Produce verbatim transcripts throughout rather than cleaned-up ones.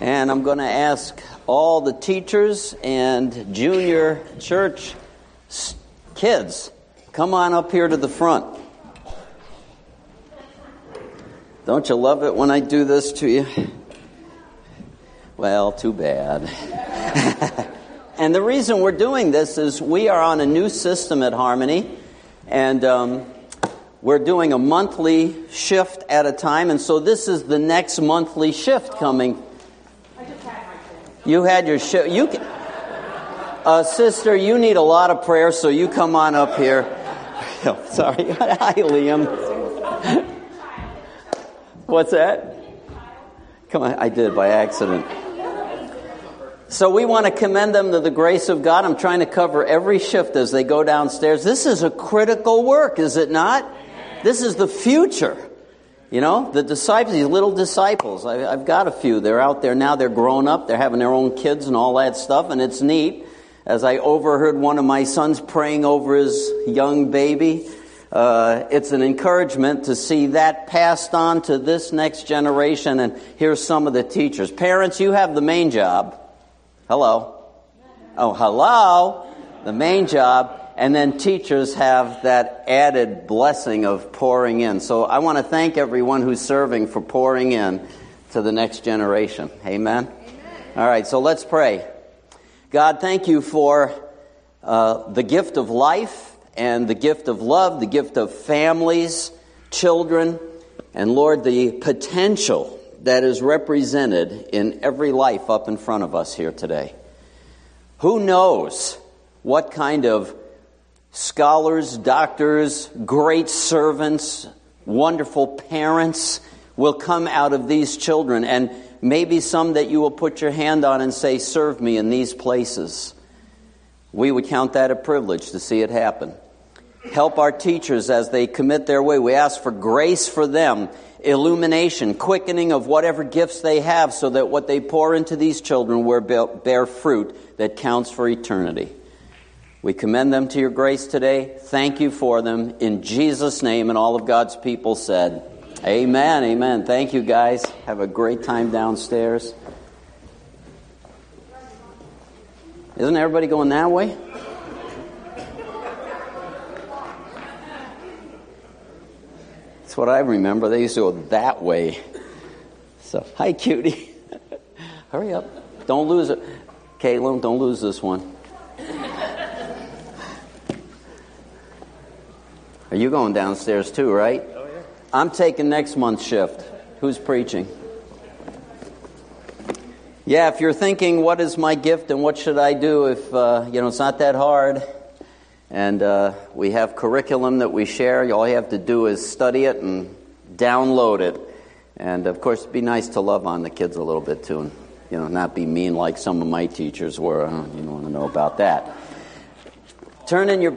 And I'm going to ask all the teachers and junior church kids, come on up here to the front. Don't you love it when I do this to you? Well, too bad. And the reason we're doing this is we are on a new system at Harmony, and um, we're doing a monthly shift at a time, and so this is the next monthly shift coming. I just had my shift. You had your shift. You can, uh, sister, you need a lot of prayer, so you come on up here. Sorry. Hi, Liam. What's that? Come on, I did by accident. So we want to commend them to the grace of God. I'm trying to cover every shift as they go downstairs. This is a critical work, is it not? This is the future. You know, the disciples, these little disciples. I, I've got a few. They're out there now. They're grown up. They're having their own kids and all that stuff. And it's neat. As I overheard one of my sons praying over his young baby, uh, it's an encouragement to see that passed on to this next generation. And here's some of the teachers. Parents, you have the main job. Hello. Oh, hello. The main job. And then teachers have that added blessing of pouring in. So I want to thank everyone who's serving for pouring in to the next generation. Amen. Amen. All right, so let's pray. God, thank you for uh, the gift of life and the gift of love, the gift of families, children, and Lord, the potential that is represented in every life up in front of us here today. Who knows what kind of scholars, doctors, great servants, wonderful parents will come out of these children, and maybe some that you will put your hand on and say, serve me in these places. We would count that a privilege to see it happen. Help our teachers as they commit their way. We ask for grace for them, illumination, quickening of whatever gifts they have so that what they pour into these children will bear fruit that counts for eternity. We commend them to your grace today. Thank you for them. In Jesus' name, and all of God's people said, amen, amen. Thank you, guys. Have a great time downstairs. Isn't everybody going that way? What I remember, they used to go that way. So, hi, cutie. Hurry up. Don't lose it. Caitlin, don't lose this one. Are you going downstairs too, right? Oh, yeah. I'm taking next month's shift. Who's preaching? Yeah, if you're thinking, what is my gift and what should I do if, uh, you know, it's not that hard. And uh, we have curriculum that we share. All you have to do is study it and download it. And, of course, it'd be nice to love on the kids a little bit, too, and, you know, not be mean like some of my teachers were. I don't even want to know about that. Turn in your...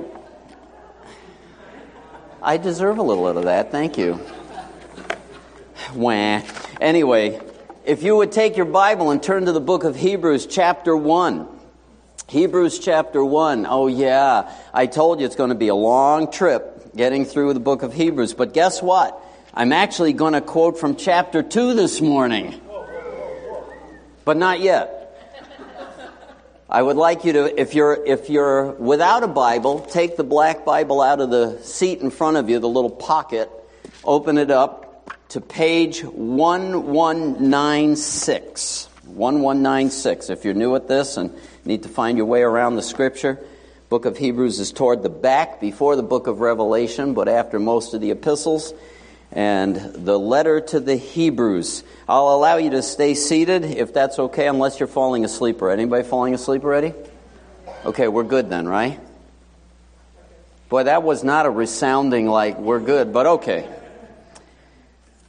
I deserve a little of that. Thank you. Wah. Anyway, if you would take your Bible and turn to the book of Hebrews, chapter one. Hebrews chapter one. Oh, yeah. I told you it's going to be a long trip getting through the book of Hebrews. But guess what? I'm actually going to quote from chapter two this morning. But not yet. I would like you to, if you're if you're without a Bible, take the black Bible out of the seat in front of you, the little pocket, open it up to page eleven ninety-six. eleven ninety-six. If you're new at this and need to find your way around the Scripture, book of Hebrews is toward the back before the book of Revelation, but after most of the epistles, and the letter to the Hebrews. I'll allow you to stay seated if that's okay, unless you're falling asleep already. Anybody falling asleep already? Okay, we're good then, right? Boy, that was not a resounding like we're good, but okay.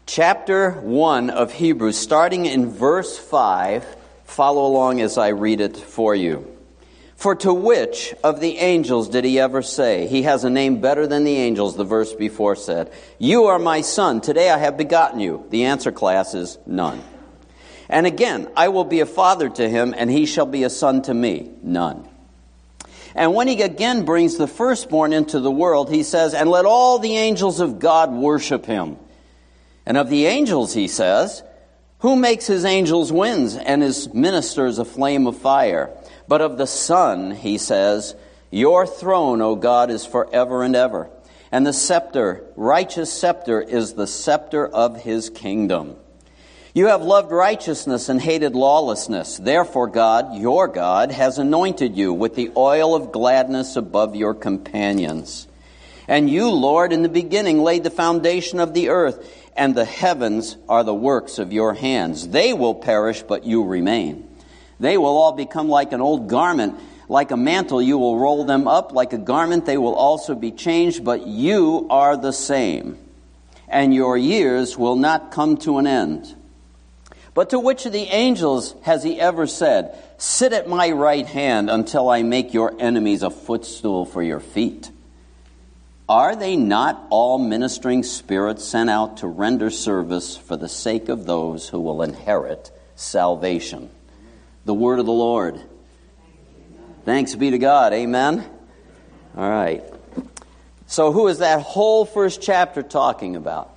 Chapter one of Hebrews, starting in verse five, follow along as I read it for you. For to which of the angels did he ever say, he has a name better than the angels, the verse before said, you are my son, today I have begotten you. The answer, class, is none. And again, I will be a father to him, and he shall be a son to me. None. And when he again brings the firstborn into the world, he says, and let all the angels of God worship him. And of the angels, he says, Who makes his angels winds and his ministers a flame of fire? But of the Son, he says, your throne, O God, is forever and ever. And the scepter, righteous scepter, is the scepter of his kingdom. You have loved righteousness and hated lawlessness. Therefore, God, your God, has anointed you with the oil of gladness above your companions. And you, Lord, in the beginning laid the foundation of the earth, and the heavens are the works of your hands. They will perish, but you remain. They will all become like an old garment. Like a mantle, you will roll them up. Like a garment, they will also be changed, but you are the same, and your years will not come to an end. But to which of the angels has he ever said, sit at my right hand until I make your enemies a footstool for your feet? Are they not all ministering spirits sent out to render service for the sake of those who will inherit salvation? The word of the Lord. Thanks be to God. Amen? All right. So who is that whole first chapter talking about?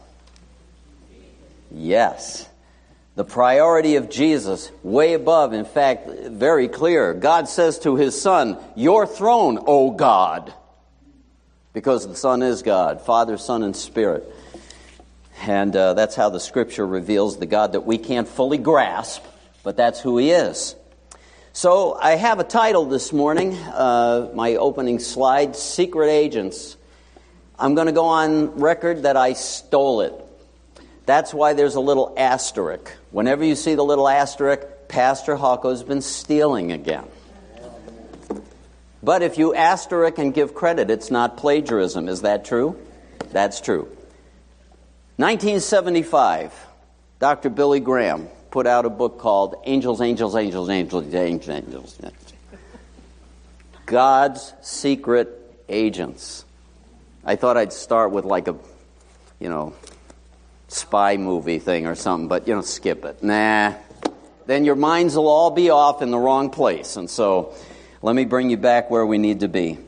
Yes. The priority of Jesus, way above, in fact, very clear. God says to his Son, your throne, O God. Because the Son is God, Father, Son, and Spirit. And uh, that's how the Scripture reveals the God that we can't fully grasp, but that's who he is. So I have a title this morning, uh, my opening slide, Secret Agents. I'm going to go on record that I stole it. That's why there's a little asterisk. Whenever you see the little asterisk, Pastor Hawko's been stealing again. But if you asterisk and give credit, it's not plagiarism. Is that true? That's true. nineteen seventy-five, Doctor Billy Graham put out a book called Angels, Angels, Angels, Angels, Angels, Angels. God's Secret Agents. I thought I'd start with like a, you know, spy movie thing or something, but, you know, skip it. Nah. Then your minds will all be off in the wrong place, and so let me bring you back where we need to be.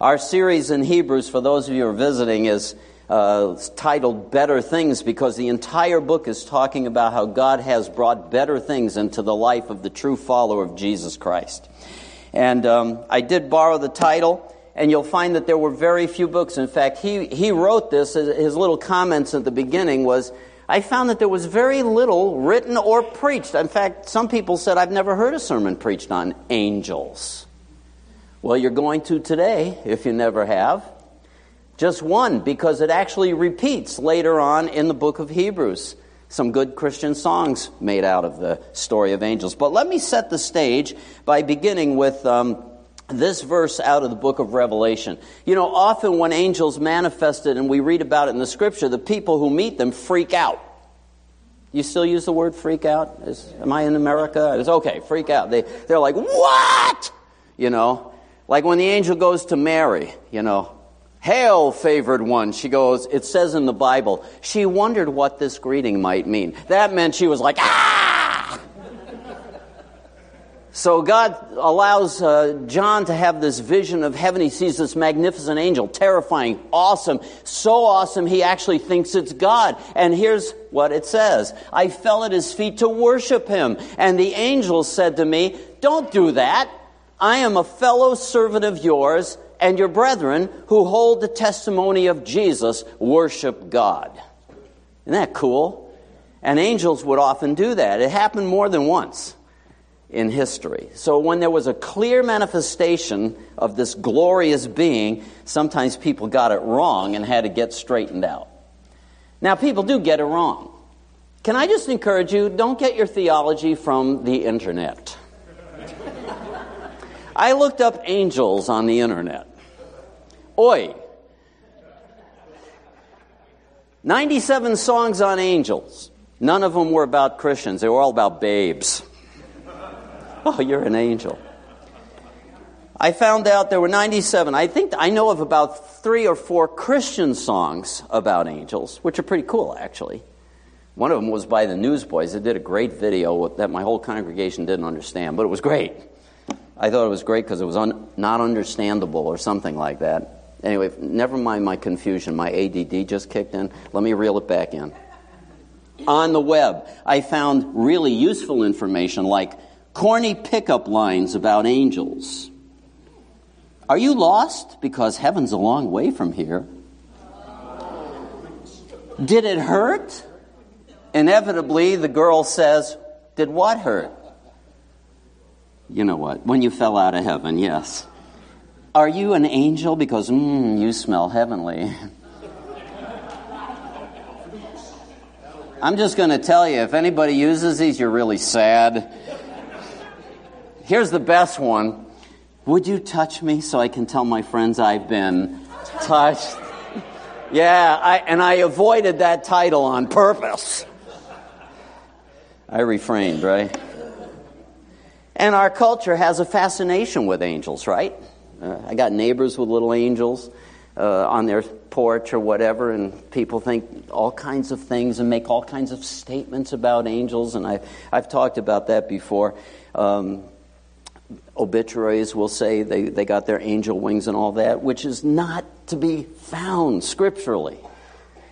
Our series in Hebrews, for those of you who are visiting, is uh, titled Better Things, because the entire book is talking about how God has brought better things into the life of the true follower of Jesus Christ. And um, I did borrow the title, and you'll find that there were very few books. In fact, he, he wrote this, his little comments at the beginning was, I found that there was very little written or preached. In fact, some people said, I've never heard a sermon preached on angels. Well, you're going to today, if you never have. Just one, because it actually repeats later on in the book of Hebrews. Some good Christian songs made out of the story of angels. But let me set the stage by beginning with um, this verse out of the book of Revelation. You know, often when angels manifested, and we read about it in the Scripture, the people who meet them freak out. You still use the word freak out? Is, am I in America? It's okay, freak out. They, they're like, what? You know? Like when the angel goes to Mary, you know, hail, favored one, she goes, it says in the Bible, she wondered what this greeting might mean. That meant she was like, ah! So God allows uh, John to have this vision of heaven. He sees this magnificent angel, terrifying, awesome, so awesome he actually thinks it's God. And here's what it says, I fell at his feet to worship him. And the angel said to me, don't do that. I am a fellow servant of yours and your brethren who hold the testimony of Jesus, worship God. Isn't that cool? And angels would often do that. It happened more than once in history. So when there was a clear manifestation of this glorious being, sometimes people got it wrong and had to get straightened out. Now, people do get it wrong. Can I just encourage you, don't get your theology from the internet. I looked up angels on the internet. Oi. ninety-seven songs on angels. None of them were about Christians. They were all about babes. Oh, you're an angel. I found out there were ninety-seven. I think I know of about three or four Christian songs about angels, which are pretty cool, actually. One of them was by the Newsboys. They did a great video that my whole congregation didn't understand, but it was great. I thought it was great because it was un- not understandable or something like that. Anyway, never mind my confusion. My A D D just kicked in. Let me reel it back in. on the web. I found really useful information like corny pickup lines about angels. Are you lost? Because heaven's a long way from here. Did it hurt? Inevitably, the girl says, did what hurt? You know what? When you fell out of heaven, yes. Are you an angel? Because, mmm, you smell heavenly. I'm just going to tell you, if anybody uses these, you're really sad. Here's the best one. Would you touch me so I can tell my friends I've been touched? Yeah, I, and I avoided that title on purpose. I refrained, right? And our culture has a fascination with angels, right? Uh, I got neighbors with little angels uh, on their porch or whatever, and people think all kinds of things and make all kinds of statements about angels, and I, I've talked about that before. Um, obituaries will say they, they got their angel wings and all that, which is not to be found scripturally.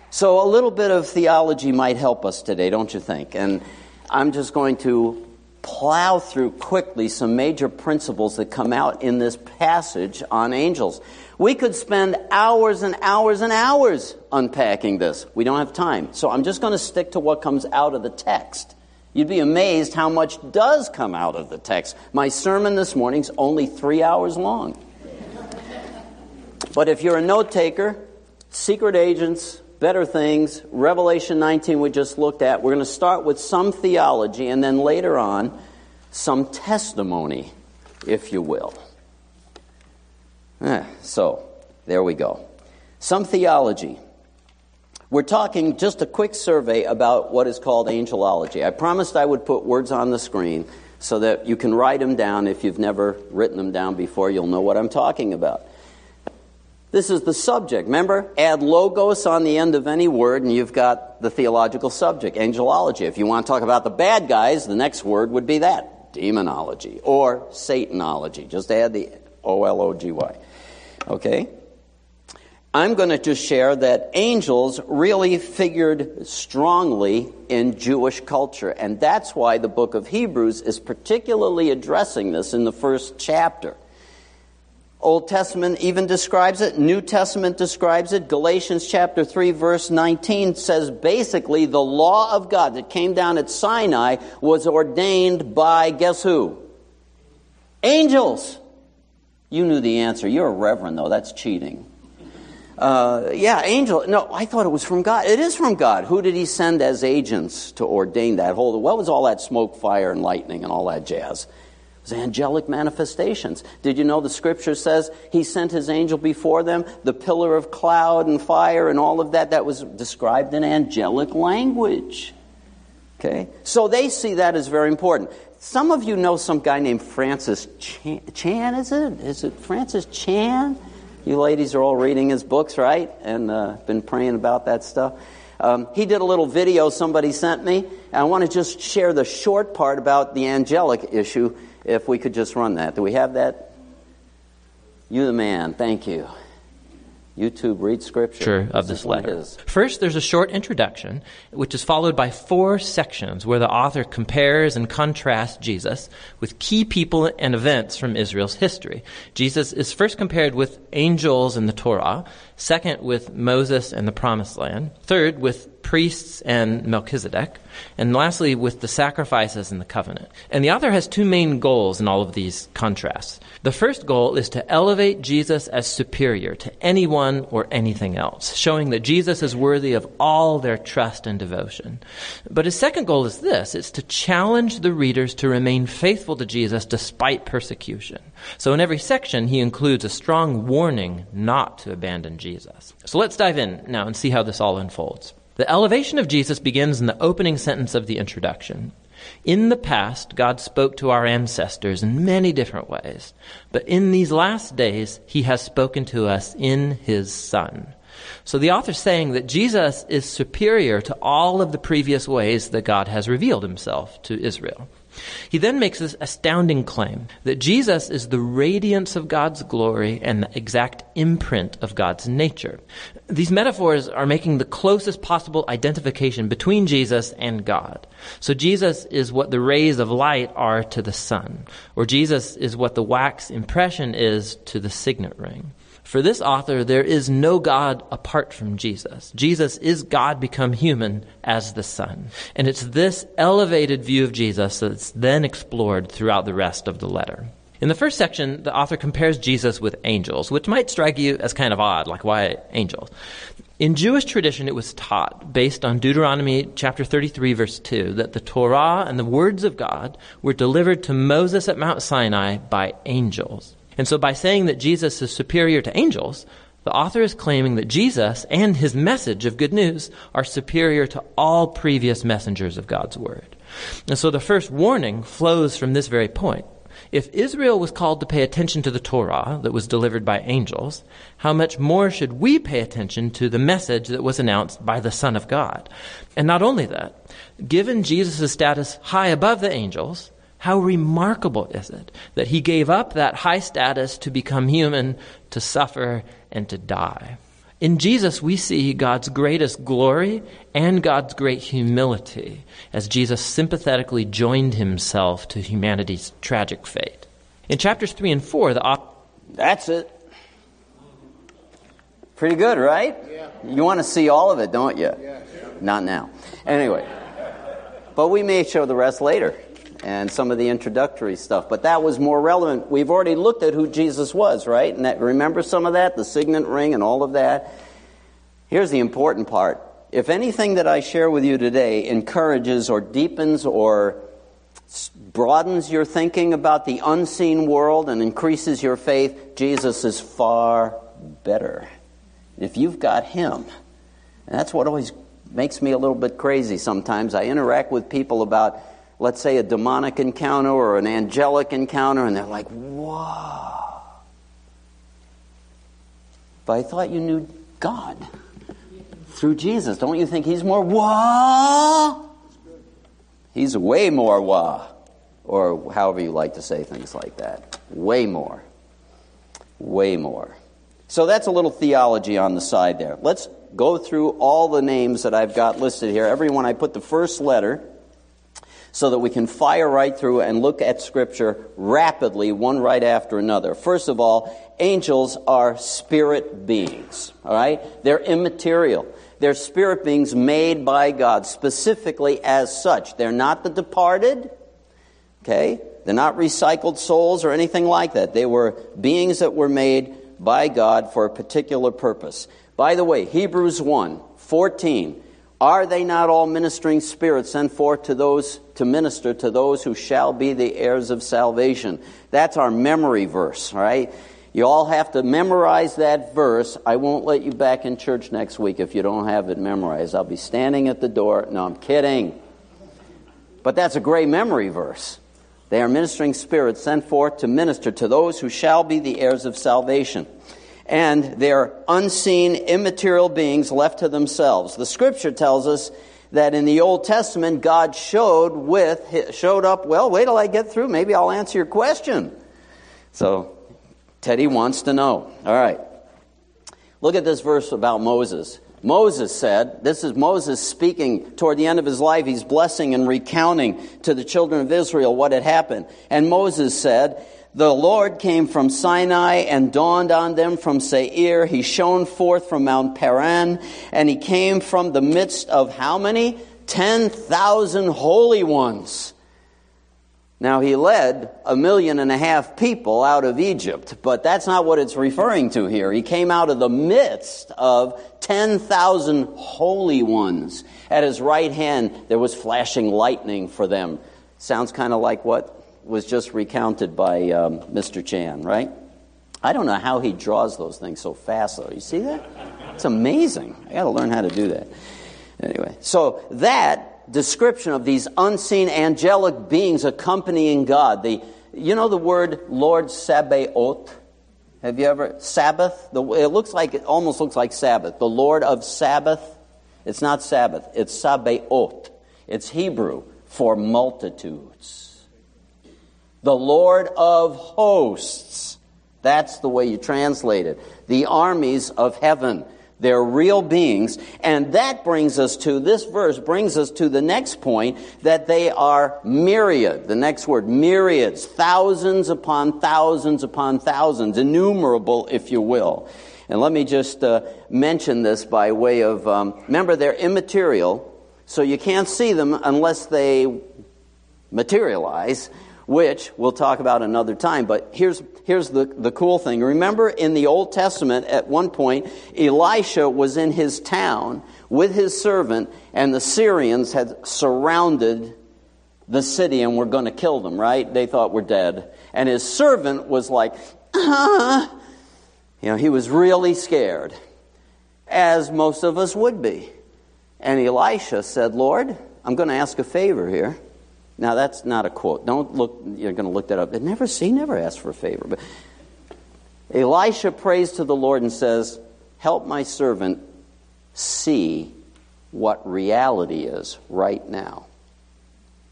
So a little bit of theology might help us today, don't you think? And I'm just going to plow through quickly some major principles that come out in this passage on angels. We could spend hours and hours and hours unpacking this. We don't have time. So I'm just going to stick to what comes out of the text. You'd be amazed how much does come out of the text. My sermon this morning's only three hours long. But if you're a note taker, secret agents, better things, Revelation nineteen we just looked at. We're going to start with some theology and then later on some testimony, if you will. Eh, so, there we go. Some theology. We're talking just a quick survey about what is called angelology. I promised I would put words on the screen so that you can write them down. If you've never written them down before, you'll know what I'm talking about. This is the subject. Remember, add logos on the end of any word, and you've got the theological subject, angelology. If you want to talk about the bad guys, the next word would be that, demonology or satanology. Just add the O L O G Y. Okay? I'm going to just share that angels really figured strongly in Jewish culture, and that's why the book of Hebrews is particularly addressing this in the first chapter. Old Testament even describes it. New Testament describes it. Galatians chapter three, verse nineteen says basically the law of God that came down at Sinai was ordained by, guess who? Angels. You knew the answer. You're a reverend, though. That's cheating. Uh, yeah, angel. No, I thought it was from God. It is from God. Who did he send as agents to ordain that whole? What was all that smoke, fire, and lightning and all that jazz? Angelic manifestations. Did you know the scripture says he sent his angel before them, the pillar of cloud and fire and all of that? That was described in angelic language. Okay? So they see that as very important. Some of you know some guy named Francis Chan, Chan is it? Is it Francis Chan? You ladies are all reading his books, right? And uh, been praying about that stuff. Um, he did a little video somebody sent me, and I want to just share the short part about the angelic issue. If we could just run that. Do we have that? You the man. Thank you. YouTube, read scripture. Sure, of this, this letter. First, there's a short introduction, which is followed by four sections where the author compares and contrasts Jesus with key people and events from Israel's history. Jesus is first compared with angels in the Torah, second with Moses and the Promised Land, third with priests and Melchizedek, and lastly with the sacrifices and the covenant. And the author has two main goals in all of these contrasts. The first goal is to elevate Jesus as superior to anyone or anything else, showing that Jesus is worthy of all their trust and devotion. But his second goal is this: it's to challenge the readers to remain faithful to Jesus despite persecution. So in every section, he includes a strong warning not to abandon Jesus. So let's dive in now and see how this all unfolds. The elevation of Jesus begins in the opening sentence of the introduction. In the past, God spoke to our ancestors in many different ways, but in these last days, he has spoken to us in his Son. So the author's saying that Jesus is superior to all of the previous ways that God has revealed himself to Israel. He then makes this astounding claim that Jesus is the radiance of God's glory and the exact imprint of God's nature. These metaphors are making the closest possible identification between Jesus and God. So Jesus is what the rays of light are to the sun, or Jesus is what the wax impression is to the signet ring. For this author, there is no God apart from Jesus. Jesus is God become human as the Son. And it's this elevated view of Jesus that's then explored throughout the rest of the letter. In the first section, the author compares Jesus with angels, which might strike you as kind of odd, like why angels? In Jewish tradition, it was taught, based on Deuteronomy chapter thirty-three, verse two, that the Torah and the words of God were delivered to Moses at Mount Sinai by angels. And so by saying that Jesus is superior to angels, the author is claiming that Jesus and his message of good news are superior to all previous messengers of God's word. And so the first warning flows from this very point. If Israel was called to pay attention to the Torah that was delivered by angels, how much more should we pay attention to the message that was announced by the Son of God? And not only that, given Jesus' status high above the angels, how remarkable is it that he gave up that high status to become human, to suffer, and to die? In Jesus, we see God's greatest glory and God's great humility as Jesus sympathetically joined himself to humanity's tragic fate. In chapters three and four, the op- That's it. Pretty good, right? Yeah. You want to see all of it, don't you? Yeah. Not now. Anyway. But we may show the rest later, and some of the introductory stuff. But that was more relevant. We've already looked at who Jesus was, right? And that, remember some of that? The signet ring and all of that. Here's the important part. If anything that I share with you today encourages or deepens or broadens your thinking about the unseen world and increases your faith, Jesus is far better. If you've got him, and that's what always makes me a little bit crazy sometimes. I interact with people about, let's say, a demonic encounter or an angelic encounter, and they're like, whoa. But I thought you knew God through Jesus. Don't you think he's more whoa? He's way more whoa, or however you like to say things like that. Way more. Way more. So that's a little theology on the side there. Let's go through all the names that I've got listed here. Everyone, I put the first letter, so that we can fire right through and look at Scripture rapidly, one right after another. First of all, angels are spirit beings, all right? They're immaterial. They're spirit beings made by God, specifically as such. They're not the departed, okay? They're not recycled souls or anything like that. They were beings that were made by God for a particular purpose. By the way, Hebrews one fourteen, are they not all ministering spirits sent forth to those to minister to those who shall be the heirs of salvation? That's our memory verse, all right? You all have to memorize that verse. I won't let you back in church next week if you don't have it memorized. I'll be standing at the door. No, I'm kidding. But that's a great memory verse. They are ministering spirits sent forth to minister to those who shall be the heirs of salvation. And they're unseen, immaterial beings left to themselves. The Scripture tells us that in the Old Testament, God showed with showed up, well, wait till I get through. Maybe I'll answer your question. So, Teddy wants to know. All right. Look at this verse about Moses. Moses said, this is Moses speaking toward the end of his life. He's blessing and recounting to the children of Israel what had happened. And Moses said, the Lord came from Sinai and dawned on them from Seir. He shone forth from Mount Paran, and he came from the midst of how many? Ten thousand holy ones. Now, he led a million and a half people out of Egypt, but that's not what it's referring to here. He came out of the midst of ten thousand holy ones. At his right hand, there was flashing lightning for them. Sounds kind of like what was just recounted by um, Mister Chan, right? I don't know how he draws those things so fast, though. You see that? It's amazing. I got to learn how to do that. Anyway, so that description of these unseen angelic beings accompanying God, the you know the word Lord Sabaoth? Have you ever Sabbath? The, it looks like it almost looks like Sabbath. The Lord of Sabbath. It's not Sabbath. It's Sabaoth. It's Hebrew for multitudes. the Lord of hosts. That's the way you translate it. The armies of heaven. They're real beings. And that brings us to, this verse brings us to the next point, that they are myriad. The next word, myriads, thousands upon thousands upon thousands, innumerable, if you will. And let me just uh, mention this by way of, um, remember, they're immaterial, so you can't see them unless they materialize, which we'll talk about another time. But here's here's the, the cool thing. Remember, in the Old Testament, at one point, Elisha was in his town with his servant, and the Syrians had surrounded the city and were going to kill them, right? They thought, we're dead. And his servant was like, ah. You know, he was really scared, as most of us would be. And Elisha said, Lord, I'm going to ask a favor here. Now, that's not a quote. Don't look, you're going to look that up. It never, he never asked for a favor. But Elisha prays to the Lord and says, help my servant see what reality is right now.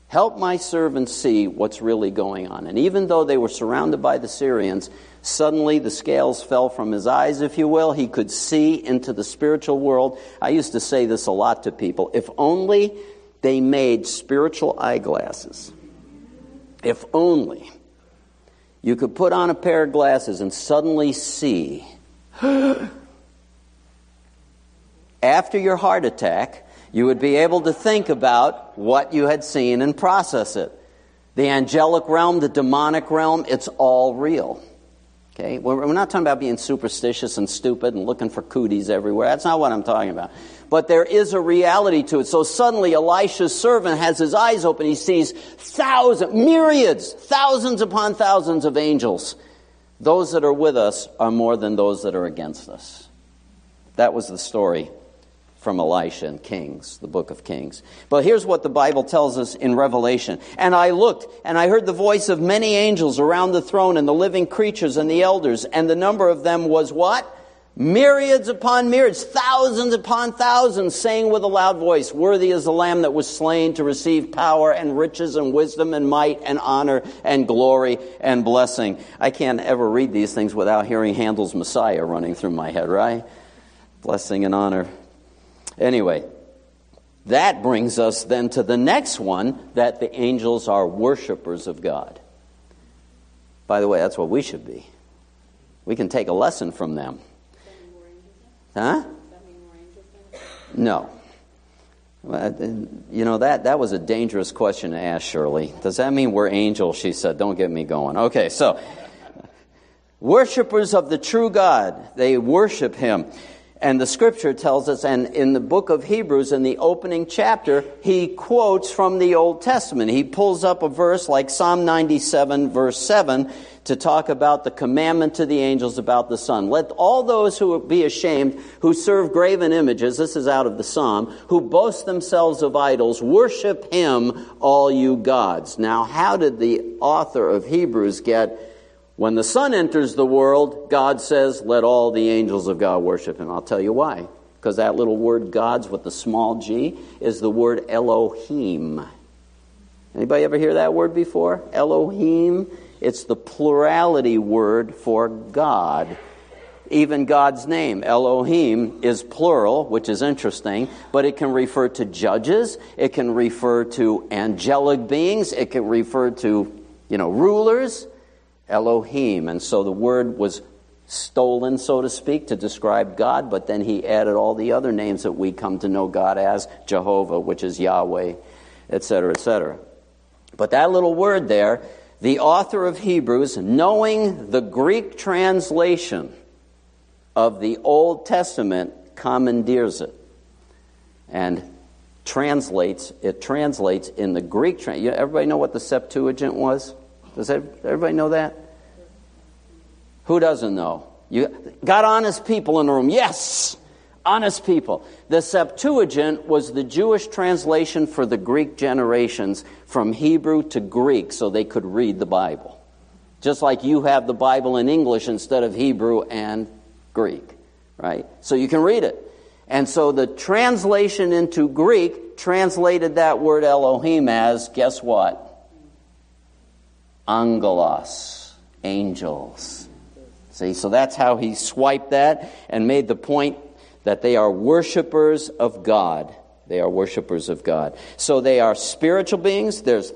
Help my servant see what's really going on. And even though they were surrounded by the Syrians, suddenly the scales fell from his eyes, if you will. He could see into the spiritual world. I used to say this a lot to people. If only they made spiritual eyeglasses. If only you could put on a pair of glasses and suddenly see. After your heart attack, you would be able to think about what you had seen and process it. The angelic realm, the demonic realm, it's all real. Okay? We're not talking about being superstitious and stupid and looking for cooties everywhere. That's not what I'm talking about. But there is a reality to it. So suddenly Elisha's servant has his eyes open. He sees thousands, myriads, thousands upon thousands of angels. Those that are with us are more than those that are against us. That was the story from Elisha in Kings, the book of Kings. But here's what the Bible tells us in Revelation. And I looked, and I heard the voice of many angels around the throne, and the living creatures, and the elders, and the number of them was what? Myriads upon myriads, thousands upon thousands, saying with a loud voice, worthy is the Lamb that was slain to receive power and riches and wisdom and might and honor and glory and blessing. I can't ever read these things without hearing Handel's Messiah running through my head, right? Blessing and honor. Anyway, that brings us then to the next one, that the angels are worshipers of God. By the way, that's what we should be. We can take a lesson from them. Huh? No. You know, that, that was a dangerous question to ask, Shirley. Does that mean we're angels? She said, don't get me going. Okay, so, worshipers of the true God, they worship him. And the scripture tells us, and in the book of Hebrews, in the opening chapter, he quotes from the Old Testament. He pulls up a verse like Psalm ninety-seven, verse seven, to talk about the commandment to the angels about the Son. Let all those who be ashamed, who serve graven images, this is out of the Psalm, who boast themselves of idols, worship him, all you gods. Now, how did the author of Hebrews get, when the Son enters the world, God says, let all the angels of God worship him. I'll tell you why. Because that little word gods with the small g is the word Elohim. Anybody ever hear that word before? Elohim. It's the plurality word for God. Even God's name, Elohim, is plural, which is interesting, but it can refer to judges. It can refer to angelic beings. It can refer to, you know, rulers. Elohim. And so the word was stolen, so to speak, to describe God, but then he added all the other names that we come to know God as, Jehovah, which is Yahweh, et cetera, et cetera. But that little word there, the author of Hebrews, knowing the Greek translation of the Old Testament, commandeers it and translates, it translates in the Greek. Tra- Everybody know what the Septuagint was? Does everybody know that? Who doesn't know? You got honest people in the room. Yes, honest people. The Septuagint was the Jewish translation for the Greek generations from Hebrew to Greek so they could read the Bible. Just like you have the Bible in English instead of Hebrew and Greek, right? So you can read it. And so the translation into Greek translated that word Elohim as, guess what? angelos, angels. See, so that's how he swiped that and made the point that they are worshipers of God. They are worshipers of God. So they are spiritual beings. There's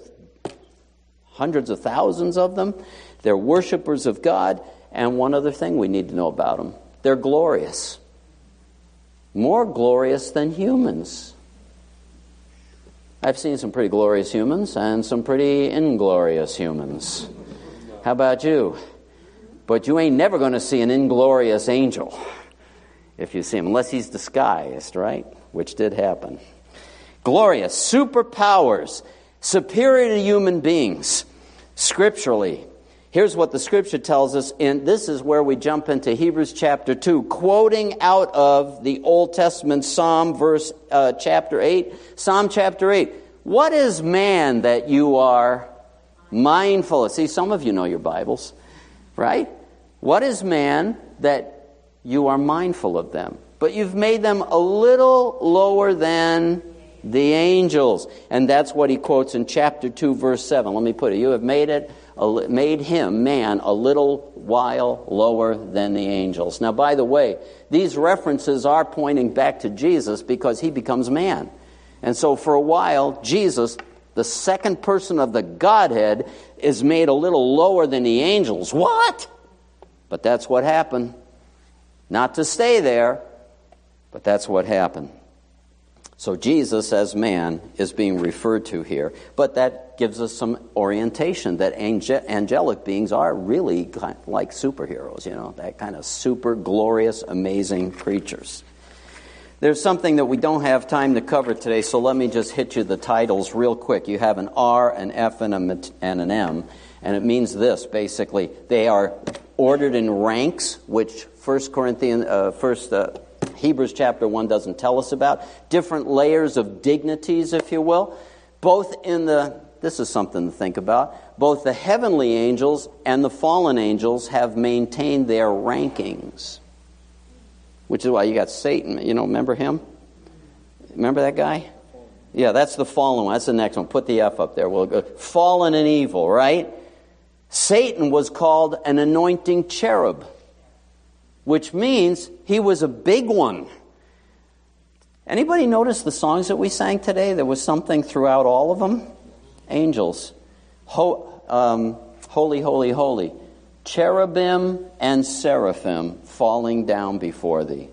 hundreds of thousands of them. They're worshipers of God. And one other thing we need to know about them. They're glorious. More glorious than humans. I've seen some pretty glorious humans and some pretty inglorious humans. How about you? But you ain't never going to see an inglorious angel if you see him, unless he's disguised, right? Which did happen. Glorious, superpowers, superior to human beings, scripturally. Here's what the scripture tells us, and this is where we jump into Hebrews chapter two, quoting out of the Old Testament Psalm verse uh, chapter eight, Psalm chapter eight. What is man that you are mindful of? See, some of you know your Bibles, right? What is man that you are mindful of them? But you've made them a little lower than the angels. And that's what he quotes in chapter two, verse seven. Let me put it. You have made it, made him, man, a little while lower than the angels. Now, by the way, these references are pointing back to Jesus because he becomes man. And so for a while, Jesus, the second person of the Godhead, is made a little lower than the angels. What? But that's what happened. Not to stay there. But that's what happened. So Jesus as man is being referred to here. But that gives us some orientation that ange- angelic beings are really kind of like superheroes, you know, that kind of super glorious, amazing creatures. There's something that we don't have time to cover today, so let me just hit you the titles real quick. You have an R, an F, and, a, and an M, and it means this, basically. They are ordered in ranks, which First Corinthians, uh, First uh, Hebrews chapter one doesn't tell us about. Different layers of dignities, if you will. Both in the, this is something to think about, both the heavenly angels and the fallen angels have maintained their rankings. Which is why you got Satan, you know, remember him? Remember that guy? Yeah, that's the fallen one. That's the next one. Put the F up there. We'll go. Fallen and evil, right? Satan was called an anointing cherub, which means he was a big one. Anybody notice the songs that we sang today? There was something throughout all of them. Angels. Ho, um, holy, holy, holy. Cherubim and seraphim falling down before thee.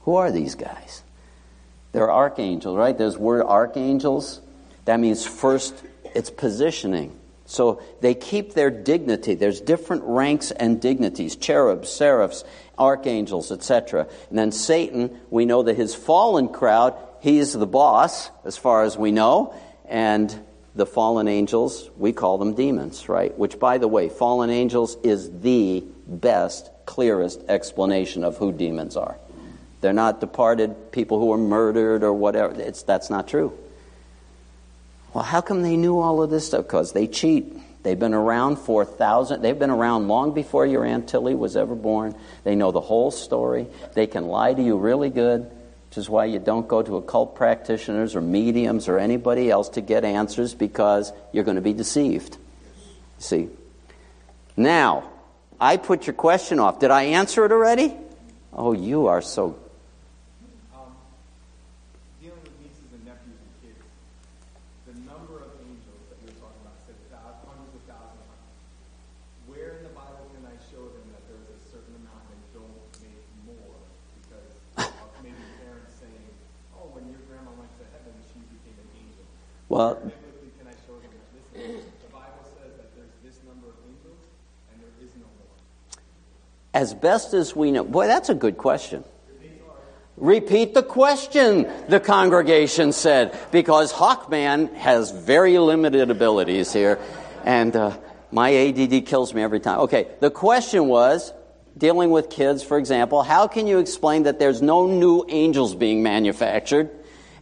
Who are these guys? They're archangels, right? There's word archangels. That means first, it's positioning. So they keep their dignity. There's different ranks and dignities, cherubs, seraphs, archangels, et cetera. And then Satan, we know that his fallen crowd, he's the boss, as far as we know. And the fallen angels, we call them demons, right? Which, by the way, fallen angels is the best, clearest explanation of who demons are. They're not departed people who were murdered or whatever. It's, that's not true. Well, how come they knew all of this stuff? Because they cheat. They've been around for a thousand. They've been around long before your Aunt Tilly was ever born. They know the whole story. They can lie to you really good, which is why you don't go to occult practitioners or mediums or anybody else to get answers, because you're going to be deceived. See? Now, I put your question off. Did I answer it already? Oh, you are so... Well, the Bible says that there's this number of angels and there is no more. As best as we know. Boy, that's a good question. Repeat the question, the congregation said, because Hawkman has very limited abilities here. And uh, my A D D kills me every time. Okay, the question was, dealing with kids, for example, how can you explain that there's no new angels being manufactured?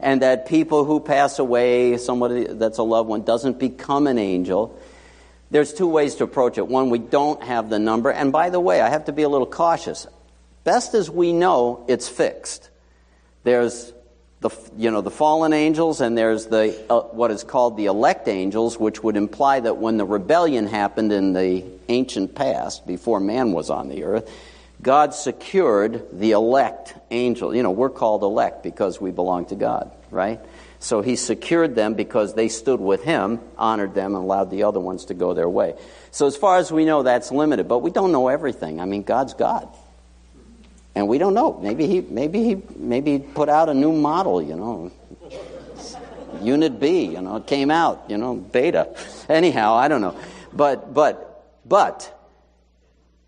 And that people who pass away, somebody that's a loved one, doesn't become an angel. There's two ways to approach it. One, we don't have the number. And by the way, I have to be a little cautious. Best as we know, it's fixed. There's the you know the fallen angels, and there's the uh, what is called the elect angels, which would imply that when the rebellion happened in the ancient past, before man was on the earth, God secured the elect angel. You know, we're called elect because we belong to God, right? So he secured them because they stood with him, honored them, and allowed the other ones to go their way. So as far as we know, that's limited, but we don't know everything. I mean, God's God. And we don't know. Maybe he, maybe he, maybe he put out a new model. You know, Unit B. You know, it came out. You know, Beta. Anyhow, I don't know. But, but, but,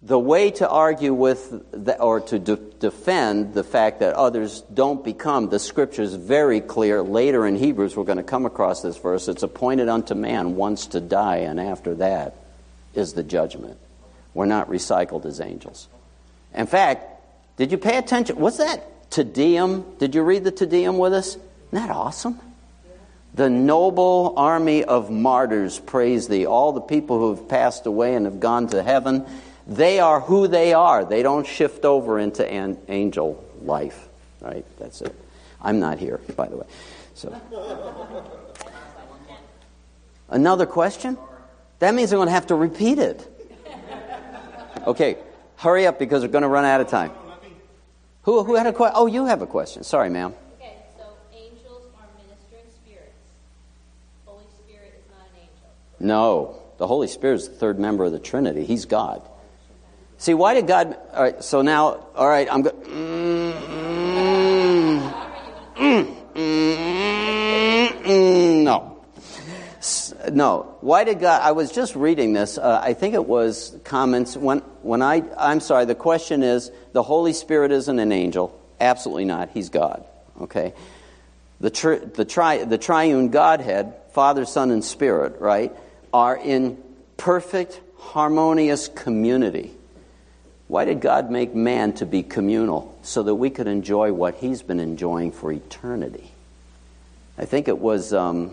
the way to argue with the, or to de- defend the fact that others don't become, the Scripture is very clear. Later in Hebrews, we're going to come across this verse. It's appointed unto man once to die, and after that is the judgment. We're not recycled as angels. In fact. Did you pay attention? What's that? Te Deum? Did you read the Te Deum with us? Isn't that awesome? The noble army of martyrs praise thee. All the people who have passed away and have gone to heaven, they are who they are. They don't shift over into an angel life. Right? That's it. I'm not here, by the way. So, another question? That means I'm going to have to repeat it. Okay, hurry up because we're going to run out of time. Who who had a question? Oh, you have a question. Sorry, ma'am. Okay, so angels are ministering spirits. Holy Spirit is not an angel. No, the Holy Spirit is the third member of the Trinity. He's God. See, why did God... All right, so now... All right, I'm going... Mm, mm, mm, mm, mm, no. No. Why did God... I was just reading this. Uh, I think it was comments... when. When I, I'm sorry, the question is, the Holy Spirit isn't an angel. Absolutely not. He's God. Okay? The tri, the tri, the triune Godhead, Father, Son, and Spirit, right, are in perfect, harmonious community. Why did God make man to be communal? So that we could enjoy what he's been enjoying for eternity. I think it was um,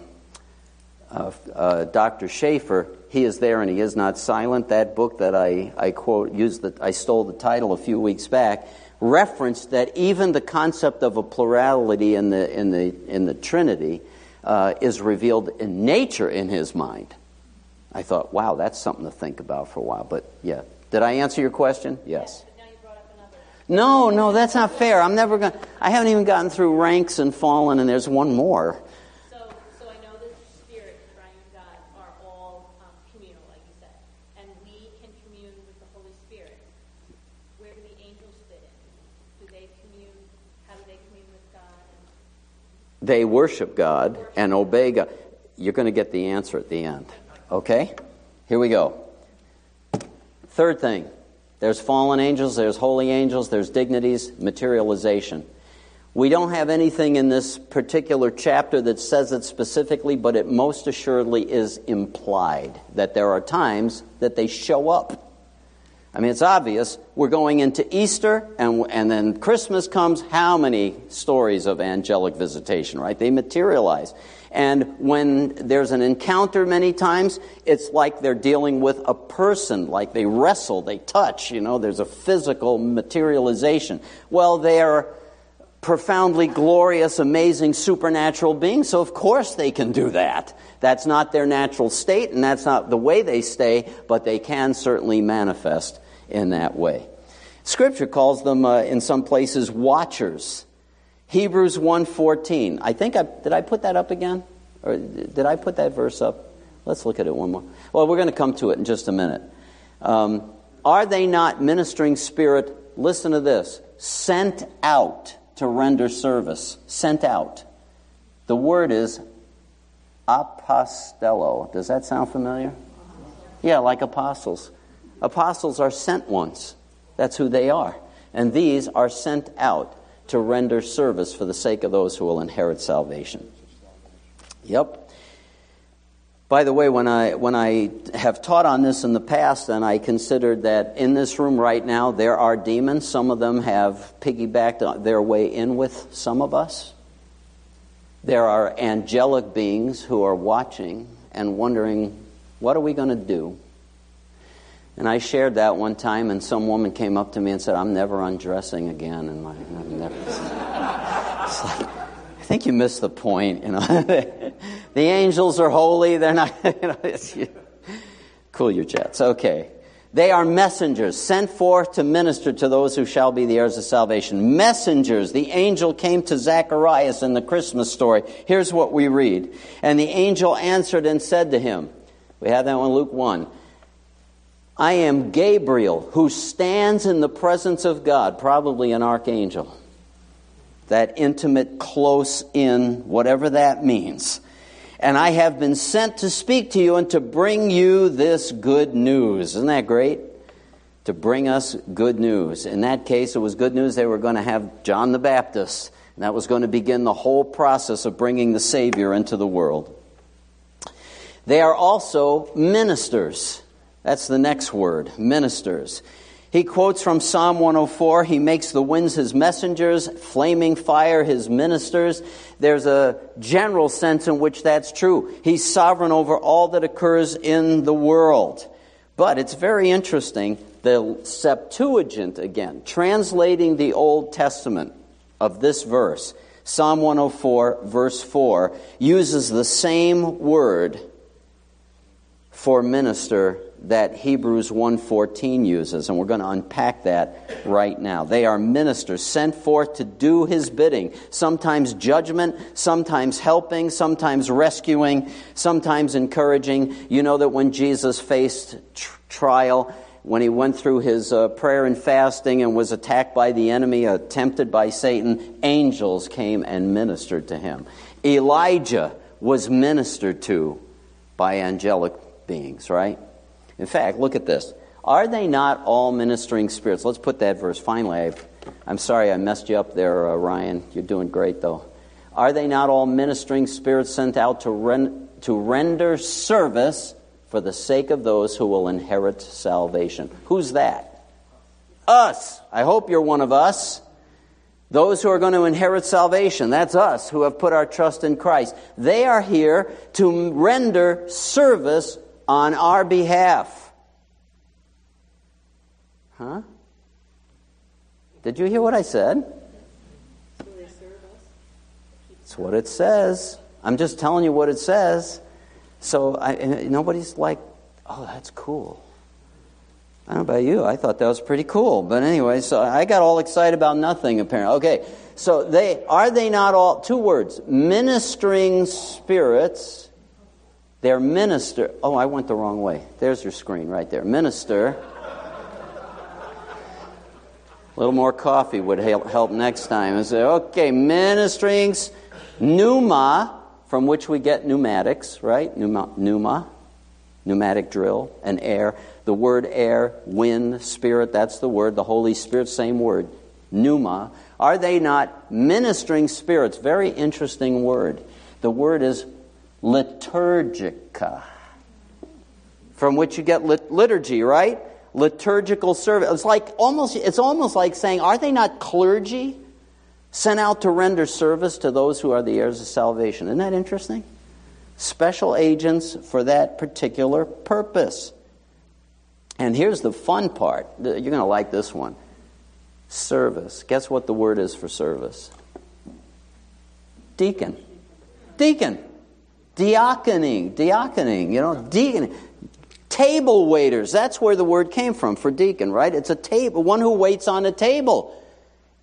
uh, uh, Doctor Schaefer. He is there and he is not silent. That book that I, I quote, used the, I stole the title a few weeks back, referenced that even the concept of a plurality in the in the in the Trinity uh, is revealed in nature in his mind. I thought, wow, that's something to think about for a while. But yeah, did I answer your question? Yes. Yes, but now you brought up another. No, no, that's not fair. I'm never going. I haven't even gotten through ranks and fallen, and there's one more. They worship God and obey God. You're going to get the answer at the end. Okay? Here we go. Third thing. There's fallen angels, there's holy angels, there's dignities, materialization. We don't have anything in this particular chapter that says it specifically, but it most assuredly is implied that there are times that they show up. I mean, it's obvious. We're going into Easter, and and then Christmas comes. How many stories of angelic visitation, right? They materialize. And when there's an encounter many times, it's like they're dealing with a person, like they wrestle, they touch, you know, there's a physical materialization. Well, they are profoundly glorious, amazing, supernatural beings, so of course they can do that. That's not their natural state, and that's not the way they stay, but they can certainly manifest in that way. Scripture calls them, uh, in some places, watchers. Hebrews one fourteen. I think I... Did I put that up again? Or did I put that verse up? Let's look at it one more. Well, we're going to come to it in just a minute. Um, are they not ministering spirit? Listen to this. Sent out to render service. Sent out. The word is apostello. Does that sound familiar? Yeah, like apostles. Apostles are sent ones. That's who they are. And these are sent out to render service for the sake of those who will inherit salvation. Yep. By the way, when I when I have taught on this in the past, and I considered that in this room right now there are demons. Some of them have piggybacked their way in with some of us. There are angelic beings who are watching and wondering, what are we going to do? And I shared that one time, and some woman came up to me and said, I'm never undressing again. And my, I'm never. It's like, think you missed the point. You know, the angels are holy. They're not. You know, it's, you, cool your jets. Okay. They are messengers sent forth to minister to those who shall be the heirs of salvation. Messengers. The angel came to Zacharias in the Christmas story. Here's what we read. And the angel answered and said to him, we have that one in Luke one. I am Gabriel, who stands in the presence of God, probably an archangel. That intimate, close in, whatever that means. And I have been sent to speak to you and to bring you this good news. Isn't that great? To bring us good news. In that case, it was good news. They were going to have John the Baptist. And that was going to begin the whole process of bringing the Savior into the world. They are also ministers. That's the next word, ministers. He quotes from Psalm one oh four, he makes the winds his messengers, flaming fire his ministers. There's a general sense in which that's true. He's sovereign over all that occurs in the world. But it's very interesting, the Septuagint again, translating the Old Testament of this verse, Psalm one oh four, verse four, uses the same word for minister that Hebrews one fourteen uses, and we're going to unpack that right now. They are ministers sent forth to do his bidding, sometimes judgment, sometimes helping, sometimes rescuing, sometimes encouraging. You know that when Jesus faced tr- trial, when he went through his uh, prayer and fasting and was attacked by the enemy, uh, tempted by Satan, angels came and ministered to him. Elijah was ministered to by angelic beings, right? In fact, look at this. Are they not all ministering spirits? Let's put that verse. Finally, I've, I'm sorry I messed you up there, uh, Ryan. You're doing great, though. Are they not all ministering spirits sent out to, ren- to render service for the sake of those who will inherit salvation? Who's that? Us. I hope you're one of us. Those who are going to inherit salvation, that's us who have put our trust in Christ. They are here to render service on our behalf. Huh? Did you hear what I said? It's what it says. I'm just telling you what it says. So I, nobody's like, oh, that's cool. I don't know about you. I thought that was pretty cool. But anyway, so I got all excited about nothing, apparently. Okay, so they are they not all, two words, ministering spirits. Their minister, oh, I went the wrong way. There's your screen right there. Minister. A little more coffee would help next time. And say, okay, ministering, pneuma, from which we get pneumatics, right? Pneuma, pneuma, pneumatic drill, and air. The word air, wind, spirit, that's the word. The Holy Spirit, same word, pneuma. Are they not ministering spirits? Very interesting word. The word is liturgica, from which you get lit- liturgy, right? Liturgical service. It's like almost. It's almost like saying, "Are they not clergy sent out to render service to those who are the heirs of salvation?" Isn't that interesting? Special agents for that particular purpose. And here's the fun part. You're going to like this one. Service. Guess what the word is for service? Deacon. Deacon. Diaconing, diaconing, you know, deacon, table waiters. That's where the word came from for deacon, right? It's a table, one who waits on a table.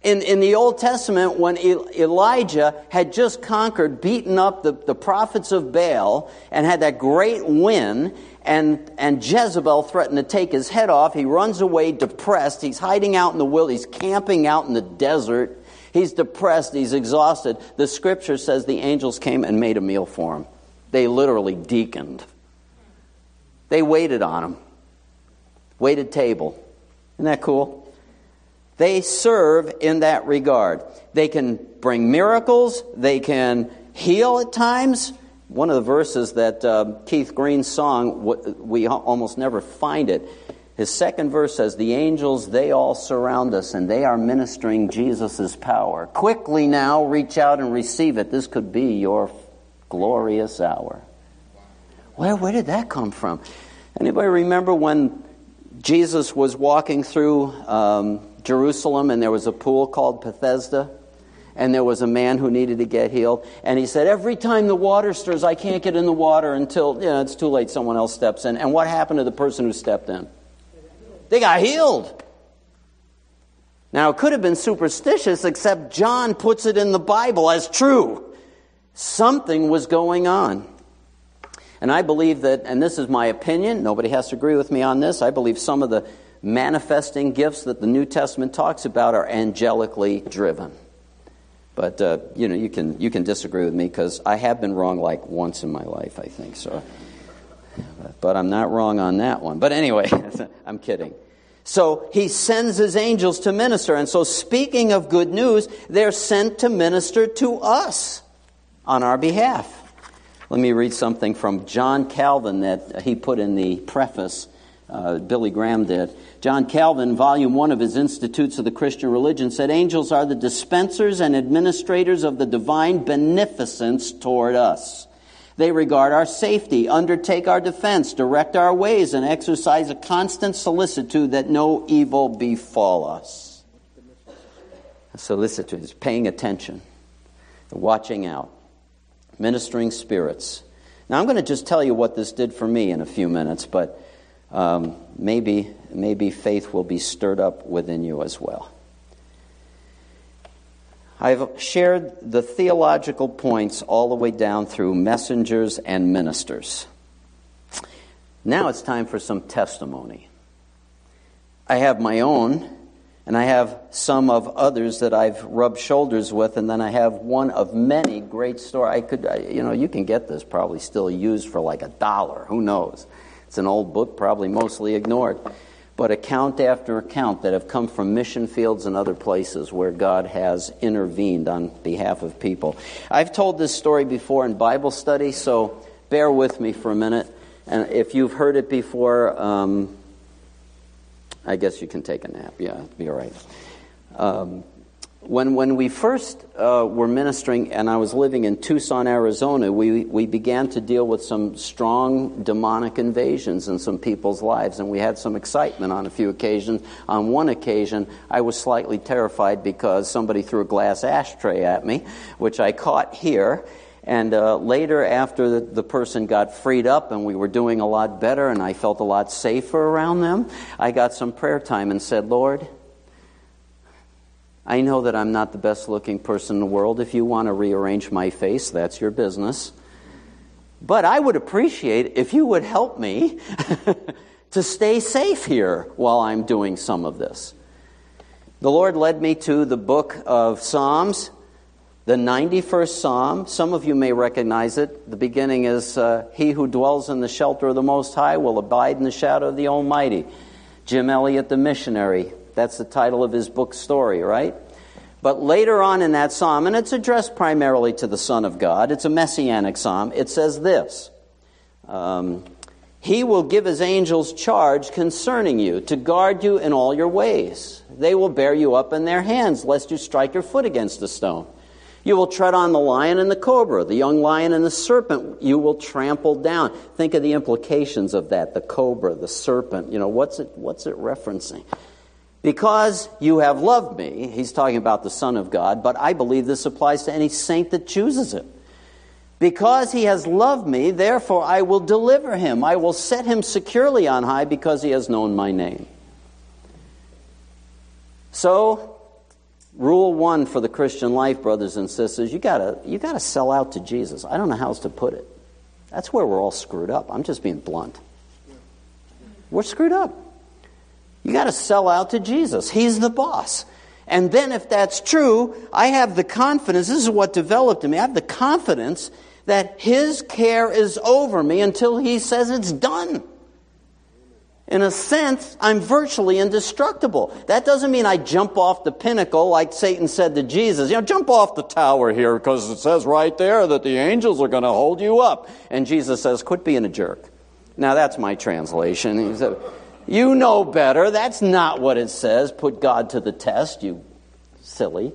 In in the Old Testament, when Elijah had just conquered, beaten up the, the prophets of Baal and had that great win, and and Jezebel threatened to take his head off, he runs away depressed. He's hiding out in the wilderness. He's camping out in the desert. He's depressed. He's exhausted. The Scripture says the angels came and made a meal for him. They literally deaconed. They waited on him. Waited table. Isn't that cool? They serve in that regard. They can bring miracles. They can heal at times. One of the verses that uh, Keith Green's song, we almost never find it. His second verse says, the angels, they all surround us, and they are ministering Jesus' power. Quickly now, reach out and receive it. This could be your glorious hour. Where, where did that come from? Anybody remember when Jesus was walking through um, Jerusalem and there was a pool called Bethesda? and there was a man who needed to get healed, and he said, every time the water stirs, I can't get in the water until, you know, it's too late, someone else steps in. And what happened to the person who stepped in? They got healed. Now, it could have been superstitious, except John puts it in the Bible as true. Something was going on. And I believe that, and this is my opinion, nobody has to agree with me on this, I believe some of the manifesting gifts that the New Testament talks about are angelically driven. But, uh, you know, you can you can disagree with me, because I have been wrong like once in my life, I think, so. But I'm not wrong on that one. But anyway, I'm kidding. So he sends his angels to minister. And so, speaking of good news, they're sent to minister to us on our behalf. Let me read something from John Calvin that he put in the preface. Uh, Billy Graham did. John Calvin, volume one of his Institutes of the Christian Religion, said, angels are the dispensers and administrators of the divine beneficence toward us. They regard our safety, undertake our defense, direct our ways, and exercise a constant solicitude that no evil befall us. A solicitude is paying attention, watching out, ministering spirits. Now, I'm going to just tell you what this did for me in a few minutes, but um, maybe, maybe faith will be stirred up within you as well. I've shared the theological points all the way down through messengers and ministers. Now it's time for some testimony. I have my own, and I have some of others that I've rubbed shoulders with, and then I have one of many great stories. I could, you know, you can get this probably still used for like a dollar. Who knows? It's an old book, probably mostly ignored. But account after account that have come from mission fields and other places where God has intervened on behalf of people. I've told this story before in Bible study, so bear with me for a minute. And if you've heard it before, um, I guess you can take a nap. Yeah, it'll be all right. Um, when when we first uh, were ministering, and I was living in Tucson, Arizona, we, we began to deal with some strong demonic invasions in some people's lives, and we had some excitement on a few occasions. On one occasion, I was slightly terrified because somebody threw a glass ashtray at me, which I caught here. And uh, later, after the, the person got freed up and we were doing a lot better and I felt a lot safer around them, I got some prayer time and said, Lord, I know that I'm not the best-looking person in the world. If you want to rearrange my face, that's your business. But I would appreciate if you would help me to stay safe here while I'm doing some of this. The Lord led me to the book of Psalms, the ninety-first Psalm. Some of you may recognize it. The beginning is, uh, he who dwells in the shelter of the Most High will abide in the shadow of the Almighty. Jim Elliot, the missionary. That's the title of his book story, right? But later on in that psalm, and it's addressed primarily to the Son of God, it's a messianic psalm, it says this, um, he will give his angels charge concerning you to guard you in all your ways. They will bear you up in their hands, lest you strike your foot against a stone. You will tread on the lion and the cobra, the young lion and the serpent you will trample down. Think of the implications of that, the cobra, the serpent. You know, what's it, what's it referencing? Because you have loved me, he's talking about the Son of God, but I believe this applies to any saint that chooses it. Because he has loved me, therefore I will deliver him. I will set him securely on high because he has known my name. So, rule one for the Christian life, brothers and sisters, you gotta you gotta sell out to Jesus. I don't know how else to put it. That's where we're all screwed up. I'm just being blunt. We're screwed up. You got to sell out to Jesus. He's the boss. And then if that's true, I have the confidence, this is what developed in me, I have the confidence that his care is over me until he says it's done. In a sense, I'm virtually indestructible. That doesn't mean I jump off the pinnacle like Satan said to Jesus. You know, jump off the tower here because it says right there that the angels are going to hold you up. And Jesus says, quit being a jerk. Now, that's my translation. He said, you know better. That's not what it says. Put God to the test, you silly.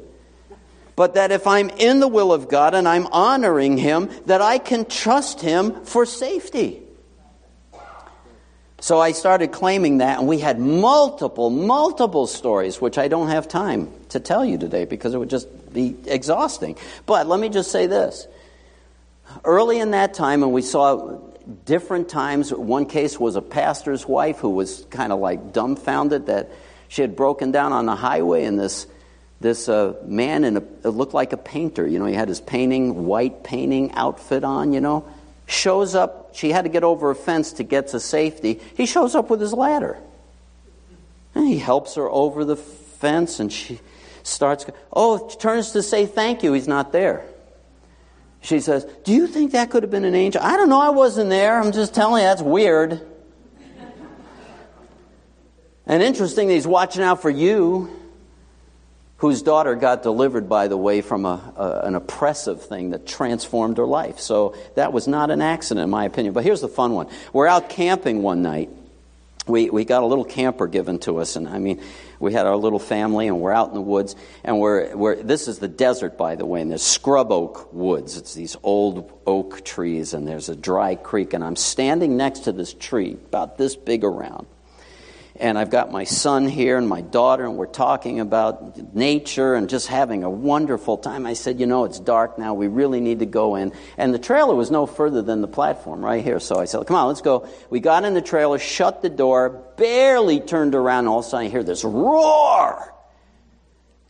But that if I'm in the will of God and I'm honoring him, that I can trust him for safety. So I started claiming that, and we had multiple, multiple stories, which I don't have time to tell you today because it would just be exhausting. But let me just say this. Early in that time, and we saw different times, one case was a pastor's wife who was kind of like dumbfounded that she had broken down on the highway, and this this uh, man, in a, it looked like a painter, you know, he had his painting, white painting outfit on, you know, shows up. She had to get over a fence to get to safety. He shows up with his ladder. And he helps her over the fence, and she starts, oh, turns to say thank you, he's not there. She says, do you think that could have been an angel? I don't know, I wasn't there. I'm just telling you, that's weird. And interesting that he's watching out for you, whose daughter got delivered, by the way, from a, a, an oppressive thing that transformed her life. So that was not an accident, in my opinion. But here's the fun one. We're out camping one night. We we got a little camper given to us, and I mean, we had our little family, and we're out in the woods, and we're we're this is the desert, by the way, and there's scrub oak woods. It's these old oak trees, and there's a dry creek, and I'm standing next to this tree, about this big around, and I've got my son here and my daughter, and we're talking about nature and just having a wonderful time. I said, you know, it's dark now, we really need to go in, and the trailer was no further than the platform right here, so I said, come on, let's go. We got in the trailer, shut the door, barely turned around, and all of a sudden I hear this roar,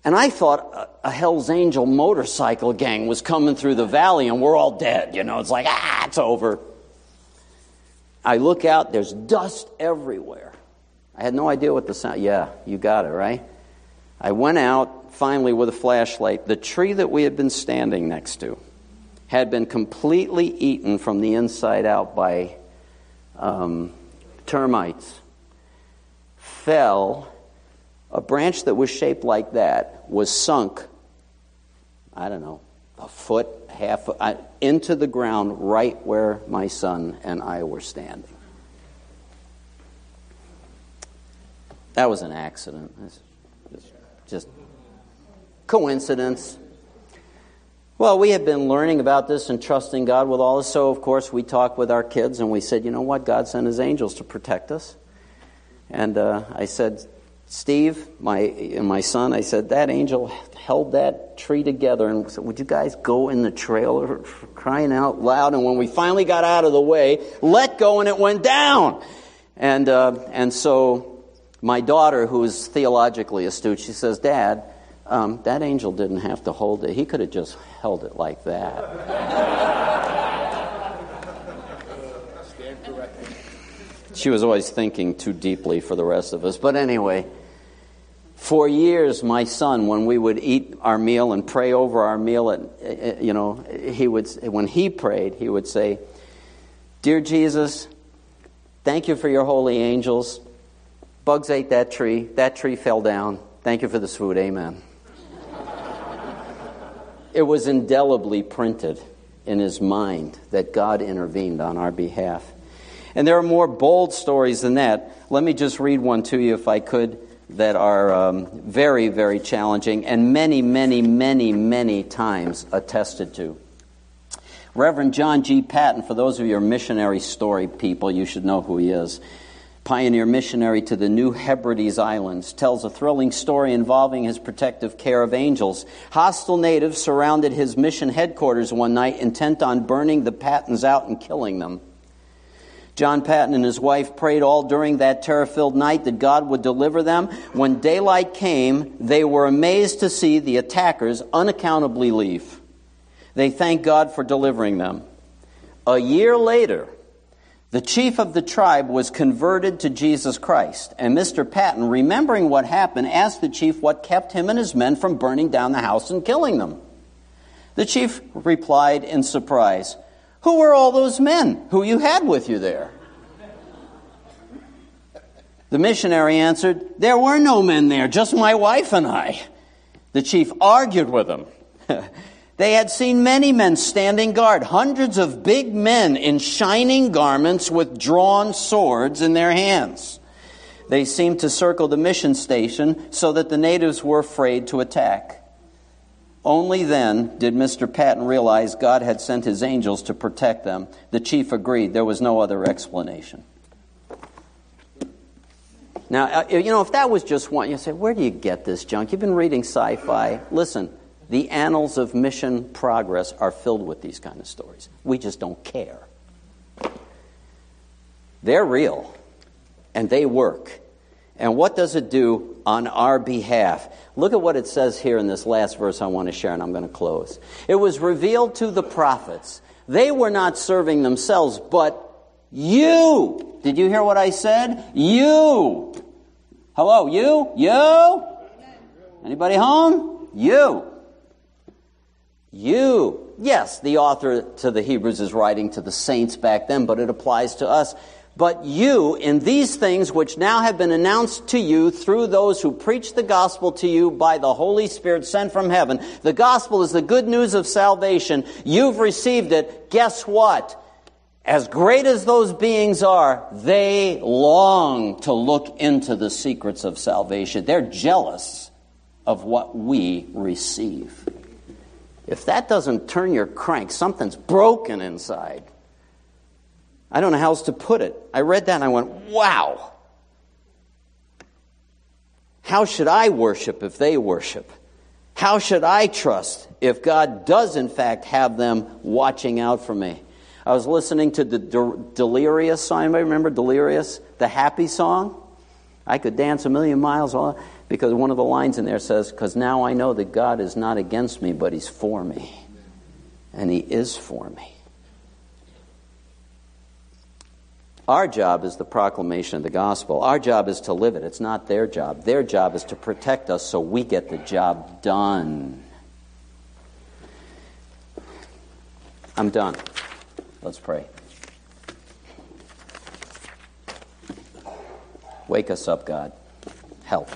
and I thought a, a Hell's Angel motorcycle gang was coming through the valley, and we're all dead, you know, it's like, ah, it's over. I look out, there's dust everywhere. I had no idea what the sound... Yeah, you got it, right? I went out, finally, with a flashlight. The tree that we had been standing next to had been completely eaten from the inside out by um, termites. Fell. A branch that was shaped like that was sunk, I don't know, a foot, half... I, into the ground right where my son and I were standing. That was an accident. It's just, just coincidence. Well, we had been learning about this and trusting God with all this. So, of course, we talked with our kids, and we said, you know what? God sent his angels to protect us. And uh, I said, Steve, my and my son, I said, that angel held that tree together. And said, would you guys go in the trailer, for crying out loud? And when we finally got out of the way, let go, and it went down. And uh, and so... My daughter, who is theologically astute, she says, Dad, um, that angel didn't have to hold it. He could have just held it like that. Stand corrected. She was always thinking too deeply for the rest of us. But anyway, for years, my son, when we would eat our meal and pray over our meal, and, you know, he would, when he prayed, he would say, Dear Jesus, thank you for your holy angels. Bugs ate that tree. That tree fell down. Thank you for this food. Amen. It was indelibly printed in his mind that God intervened on our behalf. And there are more bold stories than that. Let me just read one to you, if I could, that are um, very, very challenging and many, many, many, many times attested to. Reverend John G. Patton, for those of you who are missionary story people, you should know who he is. Pioneer missionary to the New Hebrides Islands, tells a thrilling story involving his protective care of angels. Hostile natives surrounded his mission headquarters one night, intent on burning the Pattons out and killing them. John Patton and his wife prayed all during that terror-filled night that God would deliver them. When daylight came, they were amazed to see the attackers unaccountably leave. They thanked God for delivering them. A year later, the chief of the tribe was converted to Jesus Christ, and Mister Patton, remembering what happened, asked the chief what kept him and his men from burning down the house and killing them. The chief replied in surprise, "Who were all those men who you had with you there?" The missionary answered, "There were no men there, just my wife and I." The chief argued with him. They had seen many men standing guard, hundreds of big men in shining garments with drawn swords in their hands. They seemed to circle the mission station so that the natives were afraid to attack. Only then did Mister Patton realize God had sent his angels to protect them. The chief agreed. There was no other explanation. Now, you know, if that was just one, you say, where do you get this junk? You've been reading sci-fi. Listen. The annals of mission progress are filled with these kind of stories. We just don't care. They're real, and they work. And what does it do on our behalf? Look at what it says here in this last verse I want to share, and I'm going to close. It was revealed to the prophets. They were not serving themselves, but you. Did you hear what I said? You. Hello, you? You? Anybody home? You. You. Yes, the author to the Hebrews is writing to the saints back then, but it applies to us. But you, in these things which now have been announced to you through those who preach the gospel to you by the Holy Spirit sent from heaven. The gospel is the good news of salvation. You've received it. Guess what? As great as those beings are, they long to look into the secrets of salvation. They're jealous of what we receive. If that doesn't turn your crank, something's broken inside. I don't know how else to put it. I read that and I went, wow. How should I worship if they worship? How should I trust if God does, in fact, have them watching out for me? I was listening to the Delirious song. Anybody remember Delirious? The happy song? I could dance a million miles all, because one of the lines in there says, because now I know that God is not against me, but he's for me. And he is for me. Our job is the proclamation of the gospel. Our job is to live it. It's not their job. Their job is to protect us so we get the job done. I'm done. Let's pray. Wake us up, God. Help.